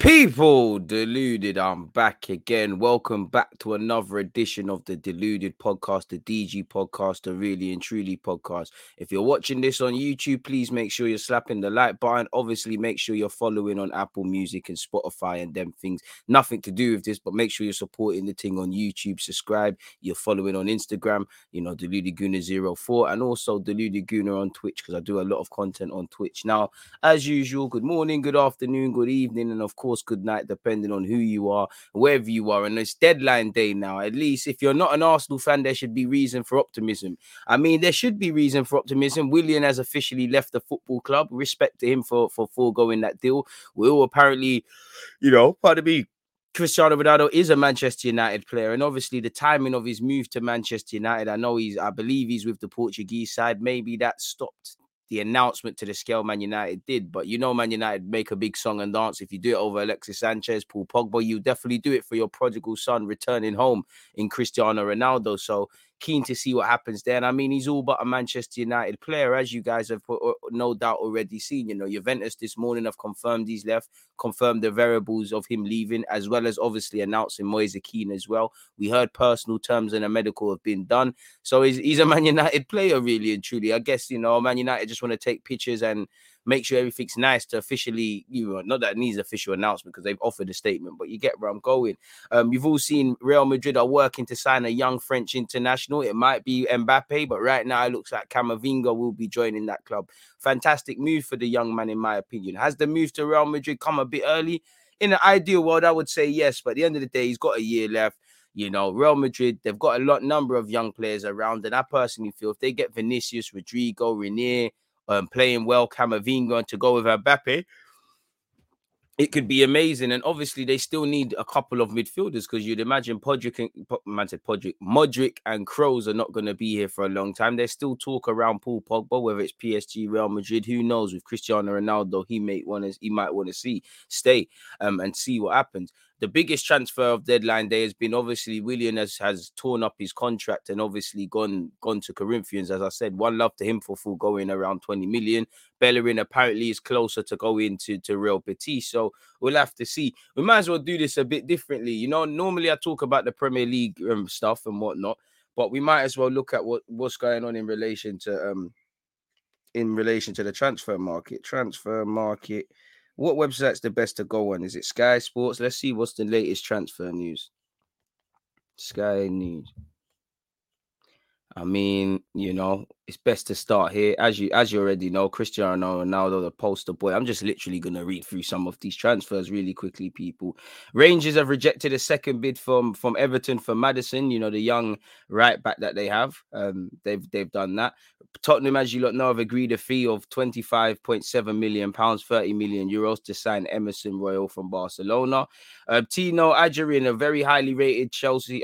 People deluded, I'm back again. Welcome back to another edition of the Deluded Podcast, the DG Podcast, the Really and Truly Podcast. If you're watching this on YouTube, please make sure you're slapping the like button. Obviously, make sure you're following on Apple Music and Spotify and them things. Nothing to do with this, but make sure you're supporting the thing on YouTube. Subscribe. You're following on Instagram, you know, DeludedGuna04, and also DeludedGuna on Twitch, because I do a lot of content on Twitch. Now, as usual, good morning, good afternoon, good evening, and of course, good night, depending on who you are, wherever you are. And it's deadline day now. At least if you're not an Arsenal fan, there should be reason for optimism. I mean, there should be reason for optimism. Willian has officially left the football club. Respect to him for foregoing that deal. Will apparently, you know, pardon me, Cristiano Ronaldo is a Manchester United player, and obviously the timing of his move to Manchester United, I believe he's with the Portuguese side. Maybe that stopped the announcement to the scale Man United did. But you know, Man United make a big song and dance. If you do it over Alexis Sanchez, Paul Pogba, you definitely do it for your prodigal son returning home in Cristiano Ronaldo. So keen to see what happens there. And I mean, he's all but a Manchester United player, as you guys have no doubt already seen. You know, Juventus this morning have confirmed he's left, confirmed the variables of him leaving, as well as obviously announcing Moise Keane as well. We heard personal terms and a medical have been done. So he's a Man United player, really and truly. I guess, you know, Man United just want to take pictures and make sure everything's nice to officially, you know, not that it needs official announcement because they've offered a statement, but you get where I'm going. You've all seen Real Madrid are working to sign a young French international. It might be Mbappe, but right now it looks like Camavinga will be joining that club. Fantastic move for the young man, in my opinion. Has the move to Real Madrid come a bit early? In an ideal world, I would say yes, but at the end of the day, he's got a year left. You know, Real Madrid, they've got a number of young players around, and I personally feel if they get Vinicius, Rodrigo, Renier, playing well, Camavinga, to go with Mbappe, it could be amazing. And obviously they still need a couple of midfielders, because you'd imagine Modric and Kroos are not going to be here for a long time. There's still talk around Paul Pogba, whether it's PSG, Real Madrid, who knows. With Cristiano Ronaldo, he might want to stay and see what happens. The biggest transfer of deadline day has been obviously Willian has torn up his contract and obviously gone to Corinthians. As I said, one love to him for foregoing around 20 million. Bellerin apparently is closer to go into Real Betis. So we'll have to see. We might as well do this a bit differently. You know, normally I talk about the Premier League stuff and whatnot, but we might as well look at what's going on in relation to the transfer market. Transfer market. What website's the best to go on? Is it Sky Sports? Let's see what's the latest transfer news. Sky News. I mean, you know, it's best to start here. As you already know, Cristiano Ronaldo, the poster boy. I'm just literally going to read through some of these transfers really quickly, people. Rangers have rejected a second bid from Everton for Maddison, you know, the young right back that they have. They've done that. Tottenham, as you lot know, have agreed a fee of £25.7 million, €30 million to sign Emerson Royal from Barcelona. Tino Adjerine, a very highly rated Chelsea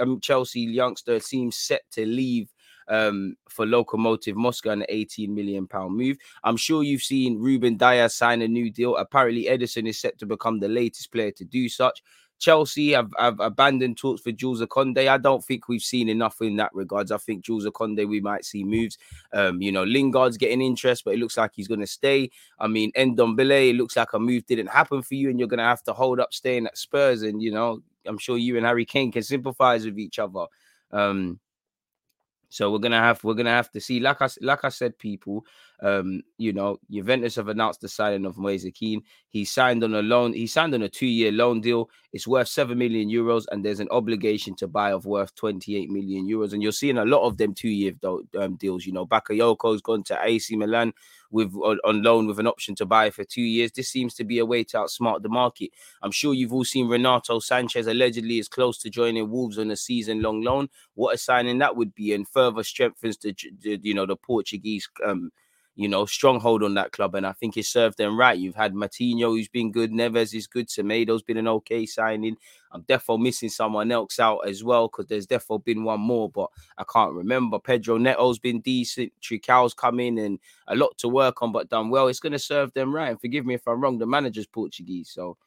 youngster, seems set to leave for Lokomotiv Moscow and an £18 million move. I'm sure you've seen Ruben Dias sign a new deal. Apparently, Edison is set to become the latest player to do such. Chelsea have abandoned talks for Jules Koundé. I don't think we've seen enough in that regards. I think Jules Koundé, we might see moves. You know, Lingard's getting interest, but it looks like he's going to stay. I mean, Ndombele, it looks like a move didn't happen for you, and you're going to have to hold up staying at Spurs. And, you know, I'm sure you and Harry Kane can sympathize with each other. So we're gonna have to see. Like I said, people, you know, Juventus have announced the signing of Moise Keane. He signed on a loan. He signed on a 2-year loan deal. It's worth €7 million, and there's an obligation to buy of worth €28 million. And you're seeing a lot of them 2-year deals. You know, Bakayoko's gone to AC Milan on loan with an option to buy for 2 years. This seems to be a way to outsmart the market. I'm sure you've all seen Renato Sanchez allegedly is close to joining Wolves on a season-long loan. What a signing that would be, and further strengthens the Portuguese you know, stronghold on that club, and I think it served them right. You've had Matinho, who's been good. Neves is good. Semedo's been an okay signing. I'm definitely missing someone else out as well, because there's definitely been one more, but I can't remember. Pedro Neto's been decent. Tricao's come in and a lot to work on, but done well. It's going to serve them right. And forgive me if I'm wrong, the manager's Portuguese, so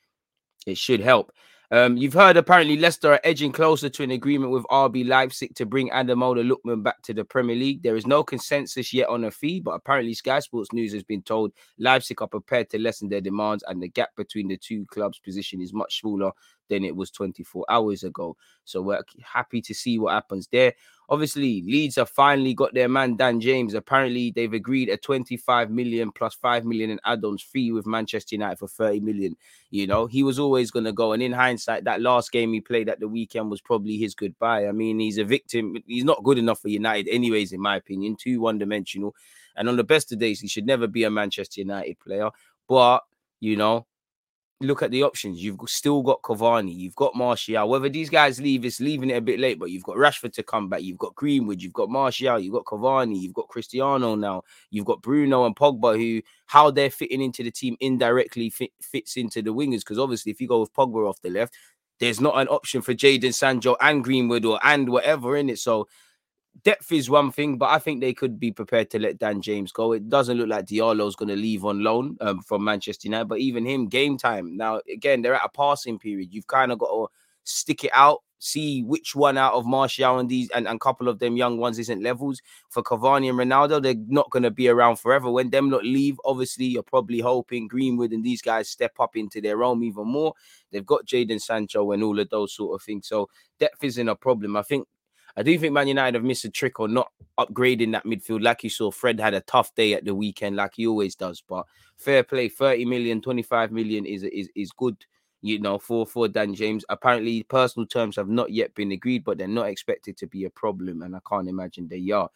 it should help. You've heard apparently Leicester are edging closer to an agreement with RB Leipzig to bring Ademola Lookman back to the Premier League. There is no consensus yet on a fee, but apparently Sky Sports News has been told Leipzig are prepared to lessen their demands and the gap between the two clubs' position is much smaller than it was 24 hours ago. So we're happy to see what happens there. Obviously, Leeds have finally got their man, Dan James. Apparently, they've agreed a 25 million plus 5 million in add-ons fee with Manchester United for 30 million. You know, he was always going to go. And in hindsight, that last game he played at the weekend was probably his goodbye. I mean, he's a victim. He's not good enough for United anyways, in my opinion. Too one-dimensional. And on the best of days, he should never be a Manchester United player. But, you know, look at the options. You've still got Cavani. You've got Martial. Whether these guys leave, it's leaving it a bit late, but you've got Rashford to come back. You've got Greenwood. You've got Martial. You've got Cavani. You've got Cristiano now. You've got Bruno and Pogba, who, how they're fitting into the team indirectly fits into the wingers. Because obviously, if you go with Pogba off the left, there's not an option for Jadon Sancho and Greenwood and whatever in it. So depth is one thing, but I think they could be prepared to let Dan James go. It doesn't look like Diallo's going to leave on loan from Manchester United, but even him, game time. Now, again, they're at a passing period. You've kind of got to stick it out, see which one out of Martial and these and a couple of them young ones isn't levels. For Cavani and Ronaldo, they're not going to be around forever. When them not leave, obviously, you're probably hoping Greenwood and these guys step up into their own even more. They've got Jadon Sancho and all of those sort of things. So depth isn't a problem. I do think Man United have missed a trick on not upgrading that midfield. Like you saw, Fred had a tough day at the weekend, like he always does. But fair play, 30 million, 25 million is good, you know, for Dan James. Apparently, personal terms have not yet been agreed, but they're not expected to be a problem. And I can't imagine they are,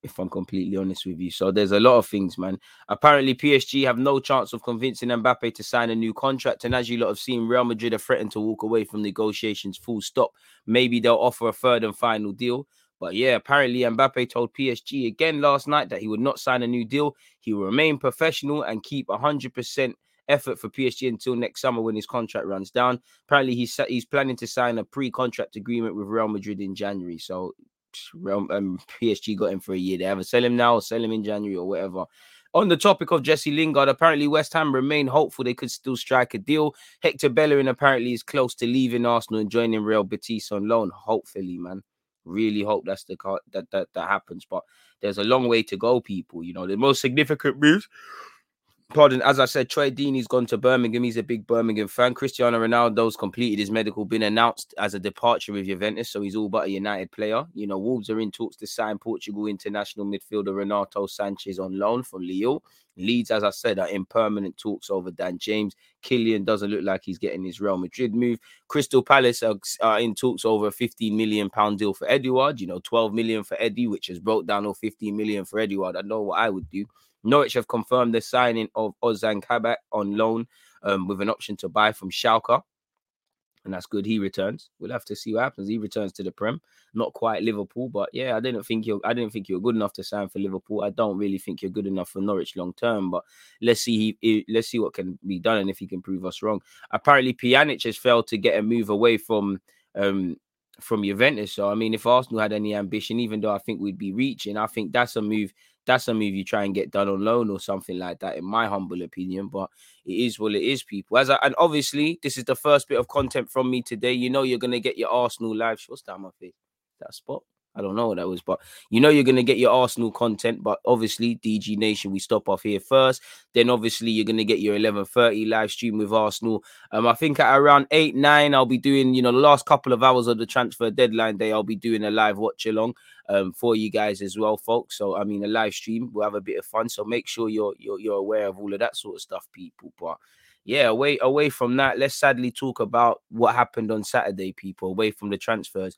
if I'm completely honest with you. So there's a lot of things, man. Apparently, PSG have no chance of convincing Mbappe to sign a new contract. And as you lot have seen, Real Madrid have threatened to walk away from negotiations full stop. Maybe they'll offer a third and final deal. But yeah, apparently Mbappe told PSG again last night that he would not sign a new deal. He will remain professional and keep 100% effort for PSG until next summer when his contract runs down. Apparently, he's planning to sign a pre-contract agreement with Real Madrid in January. So PSG got him for a year. They either sell him now or sell him in January or whatever. On the topic of Jesse Lingard, apparently West Ham remain hopeful they could still strike a deal. Hector Bellerin apparently is close to leaving Arsenal and joining Real Betis on loan. Hopefully, man. Really hope that's the card that happens. But there's a long way to go, people. You know, the most significant moves. Pardon, as I said, Troy Deeney's gone to Birmingham. He's a big Birmingham fan. Cristiano Ronaldo's completed his medical, been announced as a departure with Juventus, so he's all but a United player. You know, Wolves are in talks to sign Portugal international midfielder Renato Sanchez on loan from Lille. Leeds, as I said, are in permanent talks over Dan James. Killian doesn't look like he's getting his Real Madrid move. Crystal Palace are in talks over a £15 million deal for Eduard. You know, £12 million for Eddie, which has broke down all £15 million for Eduard. I know what I would do. Norwich have confirmed the signing of Ozan Kabak on loan with an option to buy from Schalke. And that's good. He returns. We'll have to see what happens. He returns to the Prem. Not quite Liverpool, but yeah, I didn't think you're good enough to sign for Liverpool. I don't really think you're good enough for Norwich long term. But let's see what can be done and if he can prove us wrong. Apparently, Pjanic has failed to get a move away from Juventus. So I mean, if Arsenal had any ambition, even though I think we'd be reaching, I think that's a move. That's a move you try and get done on loan or something like that, in my humble opinion. But it is what it is, people. And obviously, this is the first bit of content from me today. You know you're going to get your Arsenal live. What's that on my face? That spot? I don't know what that was, but you know you're going to get your Arsenal content. But obviously, DG Nation, we stop off here first. Then obviously, you're going to get your 11:30 live stream with Arsenal. I think at around 8, 9, I'll be doing, you know, the last couple of hours of the transfer deadline day, I'll be doing a live watch along for you guys as well, folks. So, I mean, a live stream, we'll have a bit of fun. So make sure you're aware of all of that sort of stuff, people. But yeah, away from that, let's sadly talk about what happened on Saturday, people, away from the transfers.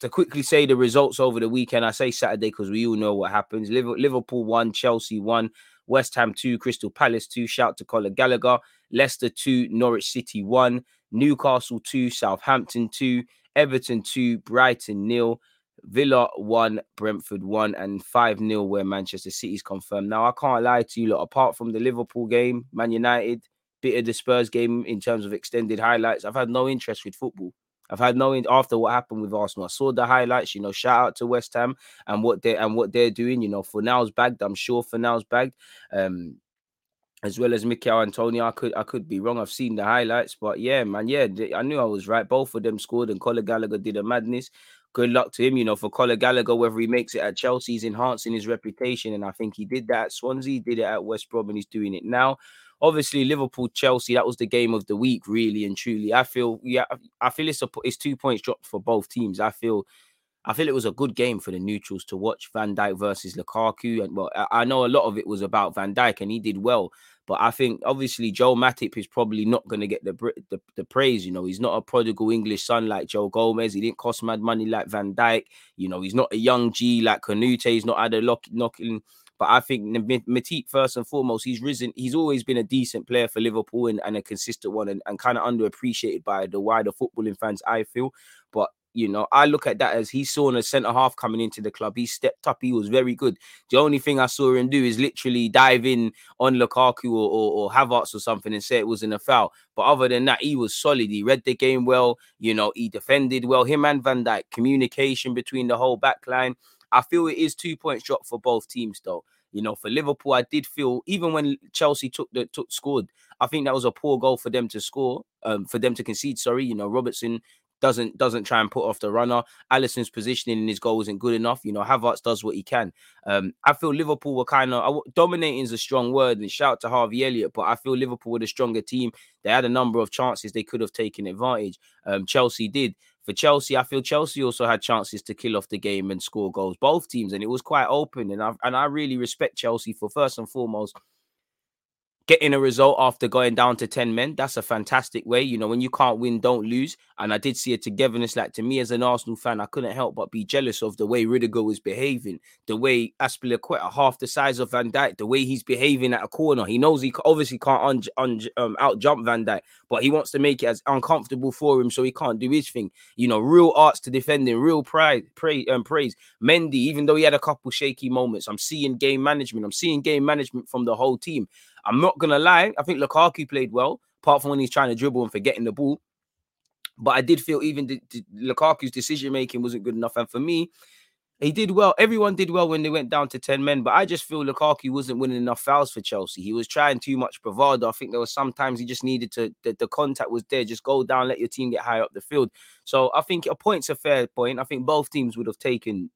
To quickly say the results over the weekend, I say Saturday because we all know what happens. Liverpool 1, Chelsea 1, West Ham 2, Crystal Palace 2, shout to Colin Gallagher, Leicester 2, Norwich City 1, Newcastle 2, Southampton 2, Everton 2, Brighton 0, Villa 1, Brentford 1, and 5-0 where Manchester City's confirmed. Now, I can't lie to you, look, apart from the Liverpool game, Man United, bit of the Spurs game in terms of extended highlights, I've had no interest with football. I've had no after what happened with Arsenal. I saw the highlights, you know, shout out to West Ham and what they're doing. You know, for now's bagged. I'm sure for now's bagged. as well as Mikel Antonio. I could be wrong. I've seen the highlights, but yeah, man, yeah, I knew I was right. Both of them scored, and Conor Gallagher did a madness. Good luck to him, you know, for Conor Gallagher, whether he makes it at Chelsea, he's enhancing his reputation, and I think he did that at Swansea, he did it at West Brom, and he's doing it now. Obviously, Liverpool-Chelsea, that was the game of the week, really and truly. I feel it's 2 points dropped for both teams. I feel it was a good game for the neutrals to watch, Van Dijk versus Lukaku. And well, I know a lot of it was about Van Dijk, and he did well. But I think, obviously, Joel Matip is probably not going to get the praise, you know. He's not a prodigal English son like Joe Gomez. He didn't cost mad money like Van Dijk. You know, he's not a young G like Kanute. He's not had a knocking... But I think Matip, first and foremost, he's risen. He's always been a decent player for Liverpool and a consistent one and kind of underappreciated by the wider footballing fans, I feel. But, you know, I look at that as he saw a centre-half coming into the club. He stepped up. He was very good. The only thing I saw him do is literally dive in on Lukaku or Havertz or something and say it wasn't a foul. But other than that, he was solid. He read the game well. You know, he defended well. Him and Van Dijk, communication between the whole back line. I feel it is 2 points dropped for both teams, though. You know, for Liverpool, I did feel, even when Chelsea scored, I think that was a poor goal for them to score, for them to concede, sorry. You know, Robertson doesn't try and put off the runner. Alisson's positioning in his goal isn't good enough. You know, Havertz does what he can. I feel Liverpool were kind of... Dominating is a strong word, and shout to Harvey Elliott, but I feel Liverpool were the stronger team. They had a number of chances they could have taken advantage. Chelsea did. For Chelsea, I feel Chelsea also had chances to kill off the game and score goals, both teams, and it was quite open. And I really respect Chelsea for, first and foremost, getting a result after going down to 10 men. That's a fantastic way. You know, when you can't win, don't lose. And I did see a togetherness. Like, to me as an Arsenal fan, I couldn't help but be jealous of the way Rudiger was behaving, the way Aspilicueta, half the size of Van Dijk, the way he's behaving at a corner. He knows he obviously can't out-jump Van Dijk, but he wants to make it as uncomfortable for him so he can't do his thing. You know, real arts to defending, real praise. Mendy, even though he had a couple shaky moments, I'm seeing game management. I'm seeing game management from the whole team. I'm not going to lie. I think Lukaku played well, apart from when he's trying to dribble and forgetting the ball. But I did feel even Lukaku's decision-making wasn't good enough. And for me, he did well. Everyone did well when they went down to 10 men. But I just feel Lukaku wasn't winning enough fouls for Chelsea. He was trying too much bravado. I think there was sometimes he just needed to... The contact was there. Just go down, let your team get high up the field. So I think a point's a fair point. I think both teams would have taken...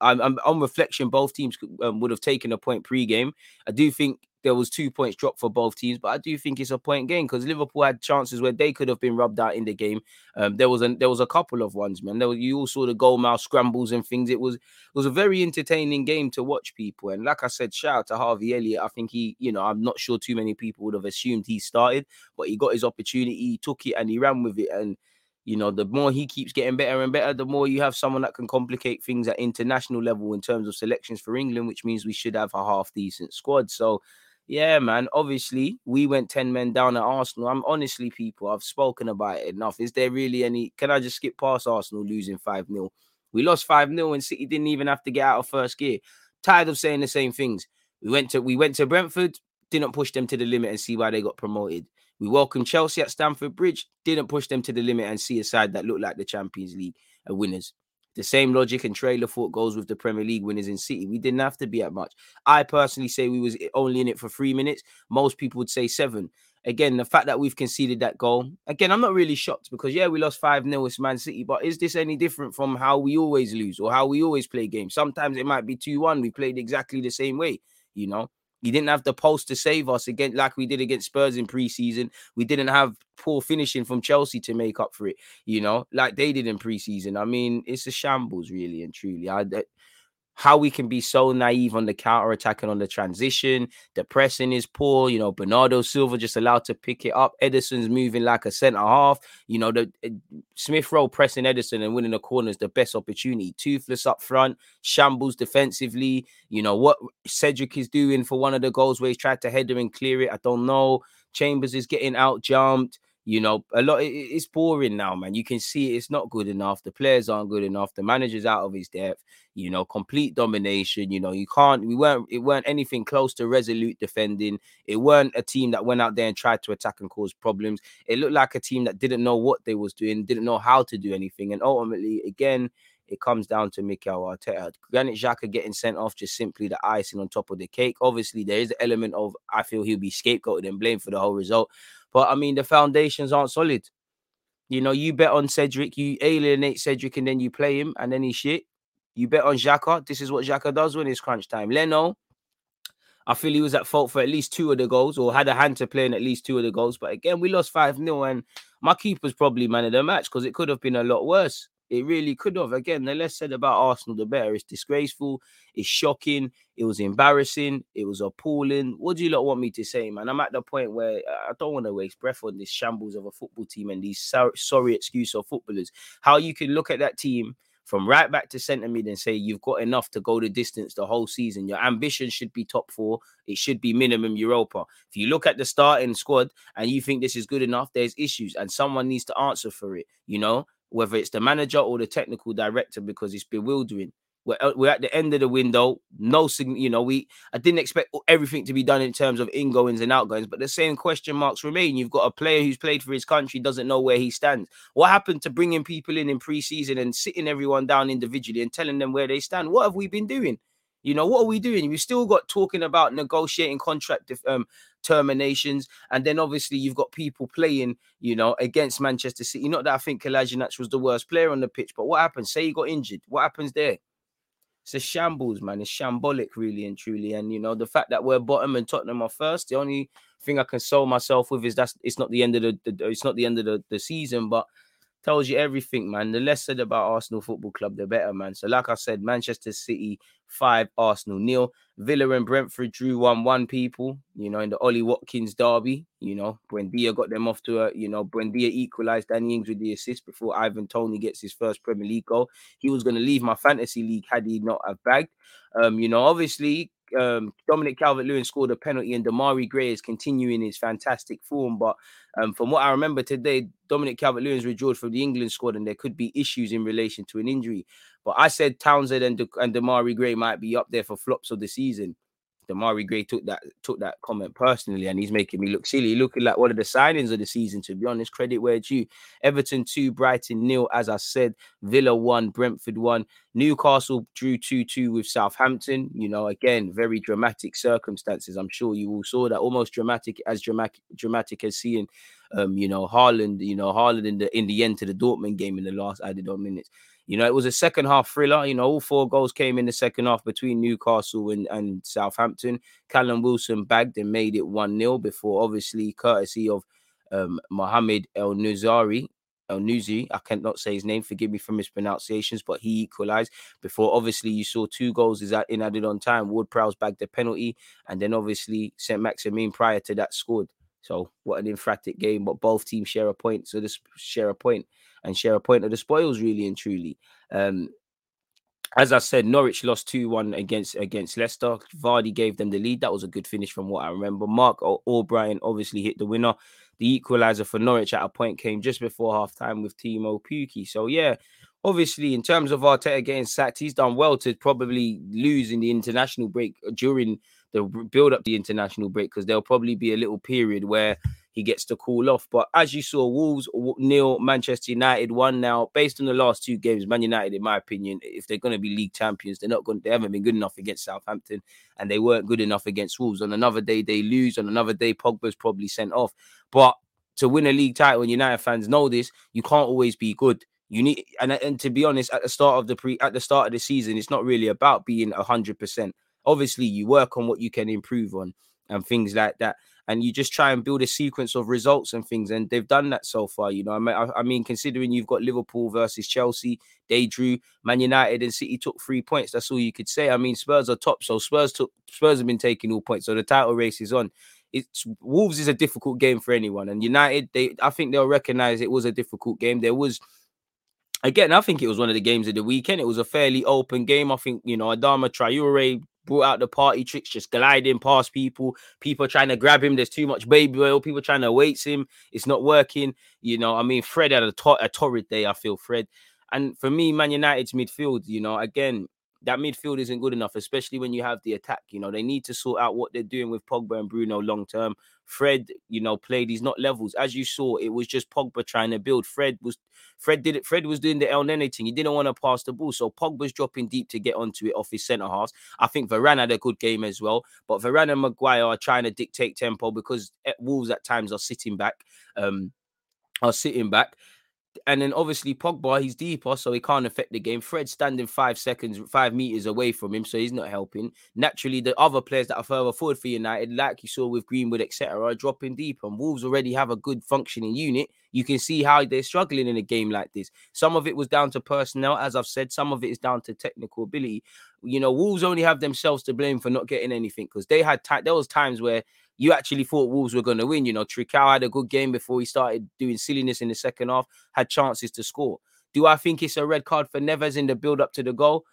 on reflection, both teams would have taken a point pre-game. I do think there was 2 points dropped for both teams, but I do think it's a point game because Liverpool had chances where they could have been rubbed out in the game. There was a couple of ones, man. You all saw the goal mouth scrambles and things. It was a very entertaining game to watch, people. And like I said, shout out to Harvey Elliott. I think he, you know, I'm not sure too many people would have assumed he started, but he got his opportunity, he took it, and he ran with it. And you know, the more he keeps getting better and better, the more you have someone that can complicate things at international level in terms of selections for England, which means we should have a half-decent squad. So, yeah, man, obviously, we went 10 men down at Arsenal. I'm honestly, people, I've spoken about it enough. Is there really any... Can I just skip past Arsenal losing 5-0? We lost 5-0 and City didn't even have to get out of first gear. Tired of saying the same things. We went to Brentford, didn't push them to the limit and see why they got promoted. We welcomed Chelsea at Stamford Bridge, didn't push them to the limit and see a side that looked like the Champions League winners. The same logic and trailer thought goes with the Premier League winners in City. We didn't have to be at much. I personally say we was only in it for 3 minutes. Most people would say 7. Again, the fact that we've conceded that goal. Again, I'm not really shocked because, yeah, we lost 5-0 with Man City, but is this any different from how we always lose or how we always play games? Sometimes it might be 2-1. We played exactly the same way, you know. You didn't have the pulse to save us again, like we did against Spurs in pre-season. We didn't have poor finishing from Chelsea to make up for it, you know, like they did in pre-season. I mean, it's a shambles, really and truly. How we can be so naive on the counter-attack and on the transition. The pressing is poor. You know, Bernardo Silva just allowed to pick it up. Edison's moving like a centre-half. You know, the Smith Rowe pressing Edison and winning the corner is the best opportunity. Toothless up front. Shambles defensively. You know, what Cedric is doing for one of the goals where he's tried to header and clear it. I don't know. Chambers is getting out-jumped. You know, a lot. It's boring now, man. You can see it's not good enough. The players aren't good enough. The manager's out of his depth. You know, complete domination. You know, you can't. It weren't anything close to resolute defending. It weren't a team that went out there and tried to attack and cause problems. It looked like a team that didn't know what they was doing, didn't know how to do anything, and ultimately, again, it comes down to Mikel Arteta. Granit Xhaka getting sent off, just simply the icing on top of the cake. Obviously, there is the element of, I feel he'll be scapegoated and blamed for the whole result. But, I mean, the foundations aren't solid. You know, you bet on Cedric, you alienate Cedric, and then you play him, and then he's shit. You bet on Xhaka. This is what Xhaka does when it's crunch time. Leno, I feel he was at fault for at least two of the goals, or had a hand to play in at least two of the goals. But again, we lost 5-0, and my keeper's probably man of the match, because it could have been a lot worse. It really could have. Again, the less said about Arsenal, the better. It's disgraceful. It's shocking. It was embarrassing. It was appalling. What do you lot want me to say, man? I'm at the point where I don't want to waste breath on this shambles of a football team and these sorry excuse of footballers. How you can look at that team from right back to centre mid and say you've got enough to go the distance the whole season. Your ambition should be top four. It should be minimum Europa. If you look at the starting squad and you think this is good enough, there's issues and someone needs to answer for it, you know, whether it's the manager or the technical director, because it's bewildering. We're at the end of the window. No, you know, I didn't expect everything to be done in terms of ingoings and outgoings, but the same question marks remain. You've got a player who's played for his country, doesn't know where he stands. What happened to bringing people in pre-season and sitting everyone down individually and telling them where they stand? What have we been doing? You know, what are we doing? We've still got talking about negotiating contract terminations. And then obviously you've got people playing, you know, against Manchester City. Not that I think Kolasinac was the worst player on the pitch, but what happens? Say he got injured. What happens there? It's a shambles, man. It's shambolic, really and truly. And, you know, the fact that we're bottom and Tottenham are first, the only thing I console myself with is that's it's not the end of the season, but tells you everything, man. The less said about Arsenal Football Club, the better, man. So, like I said, Manchester City 5, Arsenal 0. Villa and Brentford drew 1-1, people, you know, in the Ollie Watkins derby. You know, Buendia got them off to a, you know, Buendia equalised, Danny Ings with the assist before Ivan Toney gets his first Premier League goal. He was going to leave my fantasy league had he not have bagged. You know, obviously, Dominic Calvert-Lewin scored a penalty and Damari Gray is continuing his fantastic form. But from what I remember today, Dominic Calvert-Lewin's withdrawn from the England squad and there could be issues in relation to an injury. But I said Townsend and Damari Gray might be up there for flops of the season. Damari Gray took that comment personally and he's making me look silly. Looking like one of the signings of the season, to be honest. Credit where it's due. Everton 2, Brighton 0, as I said. Villa 1, Brentford 1. Newcastle drew 2-2 with Southampton. You know, again, very dramatic circumstances. I'm sure you all saw that. Almost dramatic as seeing, Haaland in the end to the Dortmund game in the last added on minutes. You know, it was a second half thriller. You know, all 4 goals came in the second half between Newcastle and Southampton. Callum Wilson bagged and made it 1-0 before, obviously, courtesy of Mohamed El Nuzri. I cannot say his name. Forgive me for mispronunciations, but he equalised. Before, obviously, you saw 2 goals in added on time. Ward-Prowse bagged the penalty. And then, obviously, Saint-Maximin prior to that scored. So, what an infratic game. But both teams share a point. So, this share a point of the spoils, really and truly. As I said, Norwich lost 2-1 against Leicester. Vardy gave them the lead. That was a good finish from what I remember. Mark Albrighton obviously hit the winner. The equaliser for Norwich at a point came just before half-time with Timo Pukki. So, yeah, obviously, in terms of Arteta getting sacked, he's done well to probably lose in the international break during the build-up to the international break, because there'll probably be a little period where he gets to call off. But as you saw, Wolves 0, Manchester United 1 now. Based on the last 2 games, Man United, in my opinion, if they're going to be league champions, they haven't been good enough against Southampton and they weren't good enough against Wolves. On another day, they lose. On another day, Pogba's probably sent off. But to win a league title, and United fans know this, you can't always be good. You need, and to be honest, at the start of the season, it's not really about being 100%. Obviously, you work on what you can improve on and things like that. And you just try and build a sequence of results and things. And they've done that so far, you know. I mean, considering you've got Liverpool versus Chelsea, they drew. Man United and City took 3 points. That's all you could say. I mean, Spurs are top. So Spurs have been taking all points. So the title race is on. Wolves is a difficult game for anyone. And United, I think they'll recognise it was a difficult game. There was... Again, I think it was one of the games of the weekend. It was a fairly open game. I think, you know, Adama Traore brought out the party tricks, just gliding past people trying to grab him. There's too much baby oil. People trying to waste him. It's not working. You know, I mean, Fred had a torrid day, I feel, Fred. And for me, Man United's midfield, you know, again, that midfield isn't good enough, especially when you have the attack. You know, they need to sort out what they're doing with Pogba and Bruno long term. Fred, you know, played. He's not levels. As you saw, it was just Pogba trying to build. Fred did it. Fred was doing the El Nene thing. He didn't want to pass the ball. So Pogba's dropping deep to get onto it off his centre-halves. I think Varane had a good game as well. But Varane and Maguire are trying to dictate tempo because Wolves at times are sitting back. And then obviously Pogba, he's deeper, so he can't affect the game. Fred standing 5 meters away from him, so he's not helping. Naturally, the other players that are further forward for United, like you saw with Greenwood, etc., are dropping deep. And Wolves already have a good functioning unit. You can see how they're struggling in a game like this. Some of it was down to personnel, as I've said. Some of it is down to technical ability. You know, Wolves only have themselves to blame for not getting anything because they had there was times where you actually thought Wolves were going to win. You know, Trincao had a good game before he started doing silliness in the second half, had chances to score. Do I think it's a red card for Neves in the build-up to the goal?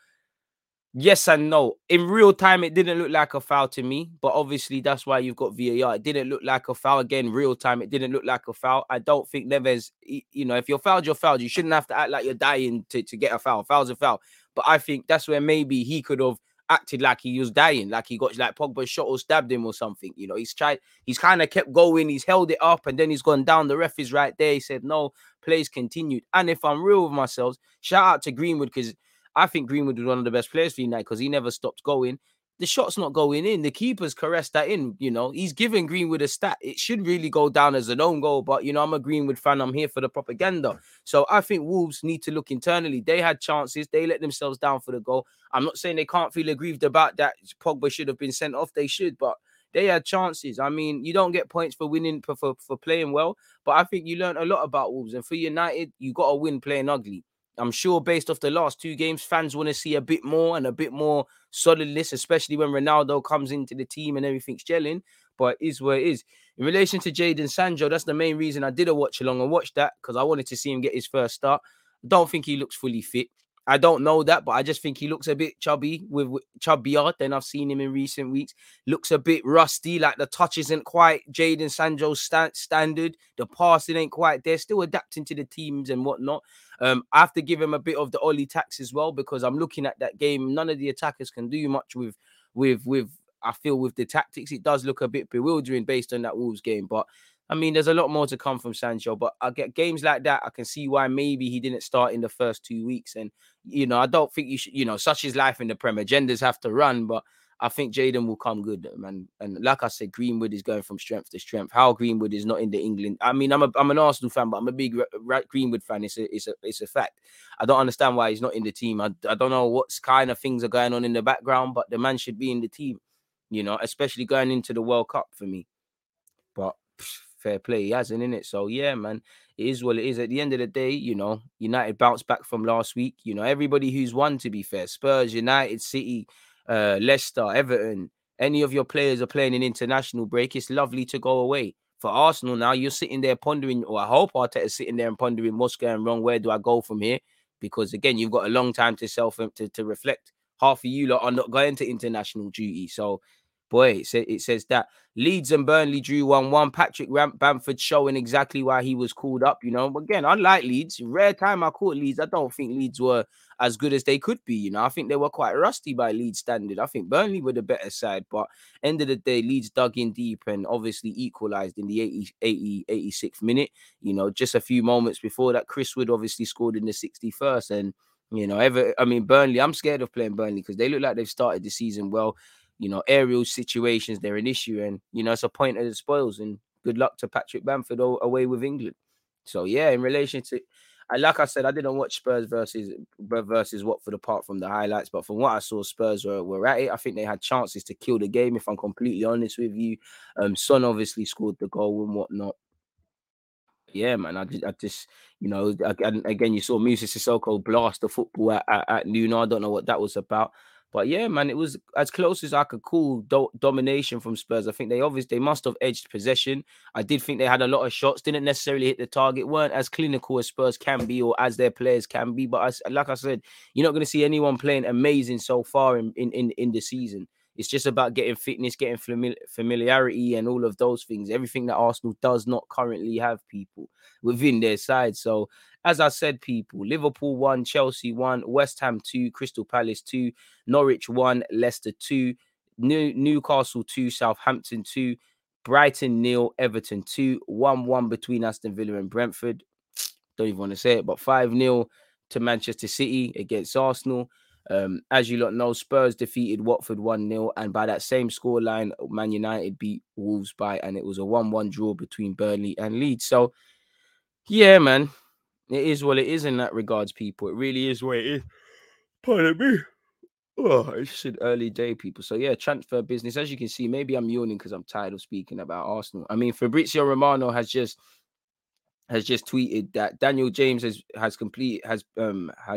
Yes and no. In real time, it didn't look like a foul to me, but obviously that's why you've got VAR. It didn't look like a foul. Again, real time, it didn't look like a foul. I don't think Neves, you know, if you're fouled, you're fouled. You shouldn't have to act like you're dying to get a foul. Foul's a foul. But I think that's where maybe he could have acted like he was dying, like he got like Pogba shot or stabbed him or something. You know, he's tried, he's kind of kept going, he's held it up and then he's gone down. The ref is right there. He said, no, plays continued. And if I'm real with myself, shout out to Greenwood because I think Greenwood was one of the best players for United because he never stopped going. The shot's not going in. The keeper's caressed that in, you know. He's given Greenwood a stat. It should really go down as an own goal, but, you know, I'm a Greenwood fan. I'm here for the propaganda. So I think Wolves need to look internally. They had chances. They let themselves down for the goal. I'm not saying they can't feel aggrieved about that. Pogba should have been sent off. They should, but they had chances. I mean, you don't get points for winning, for playing well, but I think you learn a lot about Wolves. And for United, you got to win playing ugly. I'm sure based off the last two games, fans want to see a bit more and a bit more solidness, especially when Ronaldo comes into the team and everything's gelling. But it is where it is. In relation to Jadon Sancho, that's the main reason I did a watch along and watched that because I wanted to see him get his first start. I don't think he looks fully fit. I don't know that, but I just think he looks a bit chubby, with chubbier than I've seen him in recent weeks. Looks a bit rusty, like the touch isn't quite Jadon Sancho's standard. The passing ain't quite there. Still adapting to the teams and whatnot. I have to give him a bit of the Oli tax as well because I'm looking at that game. None of the attackers can do much with the tactics. It does look a bit bewildering based on that Wolves game, but I mean, there's a lot more to come from Sancho, but I get games like that. I can see why maybe he didn't start in the first 2 weeks. And, you know, I don't think you should, you know, such is life in the Prem. Agendas have to run, but I think Jadon will come good, man. And like I said, Greenwood is going from strength to strength. How Greenwood is not in the England. I mean, I'm an Arsenal fan, but I'm a big Greenwood fan. It's a fact. I don't understand why he's not in the team. I don't know what kind of things are going on in the background, but the man should be in the team, you know, especially going into the World Cup for me. But fair play, he hasn't, innit? So, yeah, man, it is what it is. At the end of the day, you know, United bounced back from last week. You know, everybody who's won, to be fair, Spurs, United, City, Leicester, Everton, any of your players are playing an international break. It's lovely to go away. For Arsenal now, you're sitting there pondering, or I hope Arteta's sitting there and pondering what's going wrong, where do I go from here? Because, again, you've got a long time to reflect. Half of you lot are not going to international duty, so... Boy, it says that. Leeds and Burnley drew 1-1. Patrick Bamford showing exactly why he was called up. You know, again, unlike Leeds, rare time I caught Leeds. I don't think Leeds were as good as they could be. You know, I think they were quite rusty by Leeds standard. I think Burnley were the better side. But end of the day, Leeds dug in deep and obviously equalised in the 86th minute. You know, just a few moments before that, Chris Wood obviously scored in the 61st. And, you know, Burnley, I'm scared of playing Burnley because they look like they've started the season well. You know, aerial situations, they're an issue. And, you know, it's a point of the spoils. And good luck to Patrick Bamford away with England. So, yeah, in relation to... Like I said, I didn't watch Spurs versus Watford apart from the highlights. But from what I saw, Spurs were at it. I think they had chances to kill the game, if I'm completely honest with you. Son obviously scored the goal and whatnot. Yeah, man, I just, you know, again, you saw Moses Sissoko blast the football at noon. I don't know what that was about. But yeah, man, it was as close as I could call domination from Spurs. I think they must have edged possession. I did think they had a lot of shots, didn't necessarily hit the target, weren't as clinical as Spurs can be or as their players can be. But like I said, you're not going to see anyone playing amazing so far in the season. It's just about getting fitness, getting familiarity and all of those things. Everything that Arsenal does not currently have people within their side. So as I said, people, Liverpool 1, Chelsea 1, West Ham 2, Crystal Palace 2, Norwich 1, Leicester 2, Newcastle 2, Southampton 2, Brighton 0, Everton 2, 1-1 between Aston Villa and Brentford. Don't even want to say it, but 5-0 to Manchester City against Arsenal. As you lot know, Spurs defeated Watford 1-0, and by that same scoreline, Man United beat Wolves by, and it was a 1-1 draw between Burnley and Leeds. So, yeah, man, it is what it is in that regards, people. It really is what it is. Pardon me. Oh, it's just an early day, people. So, yeah, transfer business. As you can see, maybe I'm yawning because I'm tired of speaking about Arsenal. I mean, Fabrizio Romano has just tweeted that Daniel James has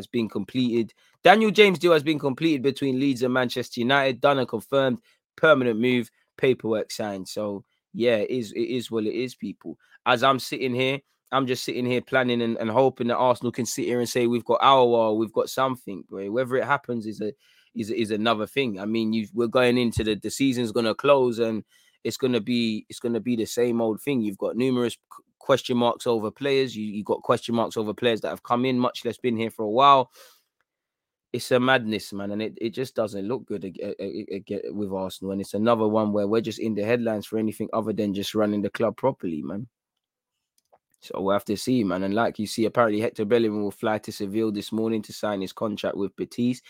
been completed. Daniel James deal has been completed between Leeds and Manchester United. Done and confirmed, permanent move, paperwork signed. So yeah, it is what it is, people. As I'm sitting here, I'm just sitting here planning and hoping that Arsenal can sit here and say we've got our, we've got something. Bro. Whether it happens is another thing. I mean, we're going into the season's gonna close and it's gonna be the same old thing. You've got numerous question marks over players. You got question marks over players that have come in, much less been here for a while. It's a madness, man, and it just doesn't look good with Arsenal. And it's another one where we're just in the headlines for anything other than just running the club properly, man. So we'll have to see, man. And like you see, apparently Hector Bellerin will fly to Seville this morning to sign his contract with Betis.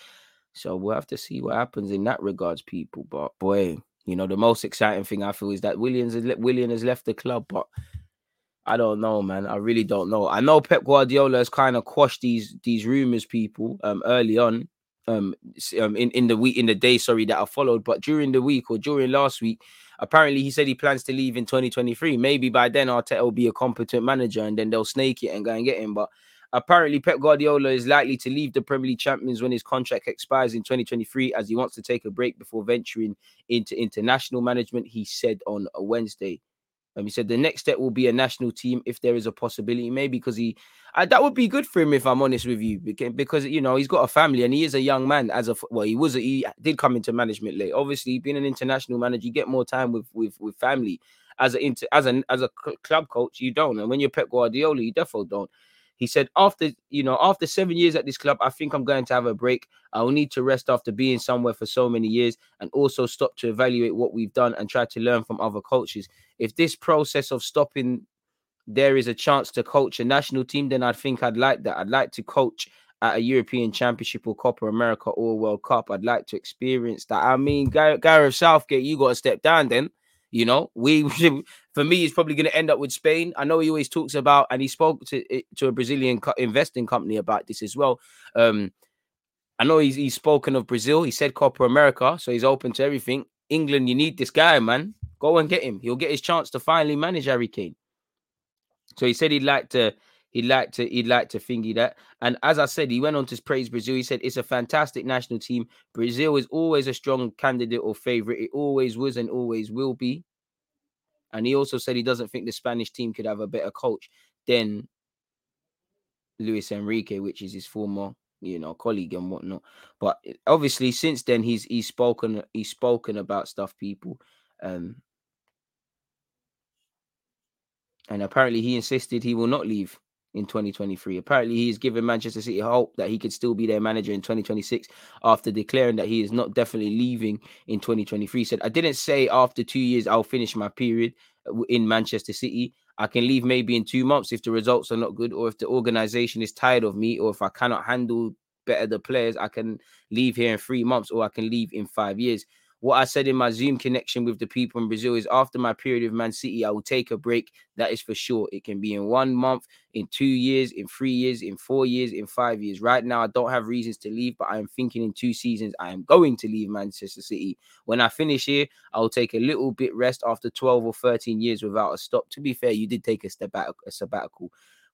So we'll have to see what happens in that regards, people. But boy, you know, the most exciting thing I feel is that Willian has left the club, but I don't know, man. I really don't know. I know Pep Guardiola has kind of quashed these rumors, people, early on, in the day that I followed. But during the week or during last week, apparently he said he plans to leave in 2023. Maybe by then Arteta will be a competent manager, and then they'll snake it and go and get him. But apparently Pep Guardiola is likely to leave the Premier League champions when his contract expires in 2023, as he wants to take a break before venturing into international management. He said on a Wednesday. He said the next step will be a national team if there is a possibility, maybe because that would be good for him, if I'm honest with you, because, you know, he's got a family and he is a young man he did come into management late. Obviously, being an international manager, you get more time with family. As a club coach, you don't. And when you're Pep Guardiola, you definitely don't. He said, after 7 years at this club, I think I'm going to have a break. I will need to rest after being somewhere for so many years, and also stop to evaluate what we've done and try to learn from other coaches. If this process of stopping, there is a chance to coach a national team, then I think I'd like that. I'd like to coach at a European Championship or Copa America or World Cup. I'd like to experience that. I mean, Gareth Southgate, you got to step down then. You know, for me, he's probably going to end up with Spain. I know he always talks about, and he spoke to a Brazilian investing company about this as well. I know he's spoken of Brazil. He said Copa America, so he's open to everything. England, you need this guy, man. Go and get him. He'll get his chance to finally manage Harry Kane. So he said he'd like to thingy that. And as I said, he went on to praise Brazil. He said, it's a fantastic national team. Brazil is always a strong candidate or favourite. It always was and always will be. And he also said he doesn't think the Spanish team could have a better coach than Luis Enrique, which is his former, you know, colleague and whatnot. But obviously, since then, he's spoken about stuff, people. And apparently, he insisted he will not leave in 2023. Apparently, he's given Manchester City hope that he could still be their manager in 2026 after declaring that he is not definitely leaving in 2023. He said, I didn't say after 2 years I'll finish my period in Manchester City. I can leave maybe in 2 months if the results are not good, or if the organization is tired of me, or if I cannot handle better the players. I can leave here in 3 months, or I can leave in 5 years. What I said in my Zoom connection with the people in Brazil is, after my period of Man City, I will take a break. That is for sure. It can be in 1 month, in 2 years, in 3 years, in 4 years, in 5 years. Right now, I don't have reasons to leave, but I am thinking in 2 seasons, I am going to leave Manchester City. When I finish here, I will take a little bit rest after 12 or 13 years without a stop. To be fair, you did take a sabbatical,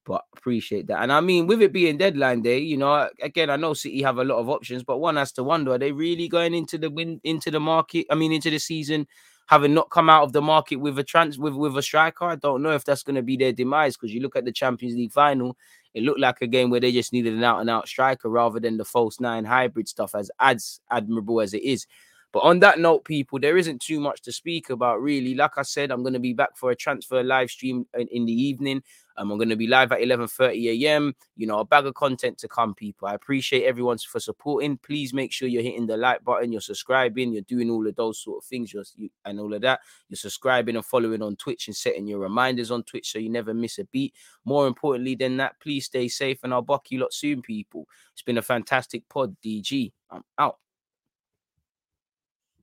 but appreciate that. And I mean, with it being deadline day, you know, again, I know City have a lot of options, but one has to wonder, are they really going into the season, having not come out of the market with a striker? I don't know if that's going to be their demise, because you look at the Champions League final, it looked like a game where they just needed an out-and-out striker rather than the false nine hybrid stuff, as admirable as it is. But on that note, people, there isn't too much to speak about, really. Like I said, I'm going to be back for a transfer live stream in the evening. I'm going to be live at 11:30 a.m. You know, a bag of content to come, people. I appreciate everyone for supporting. Please make sure you're hitting the like button, you're subscribing, you're doing all of those sort of things, and all of that. You're subscribing and following on Twitch and setting your reminders on Twitch so you never miss a beat. More importantly than that, please stay safe, and I'll buck you lot soon, people. It's been a fantastic pod, DG. I'm out.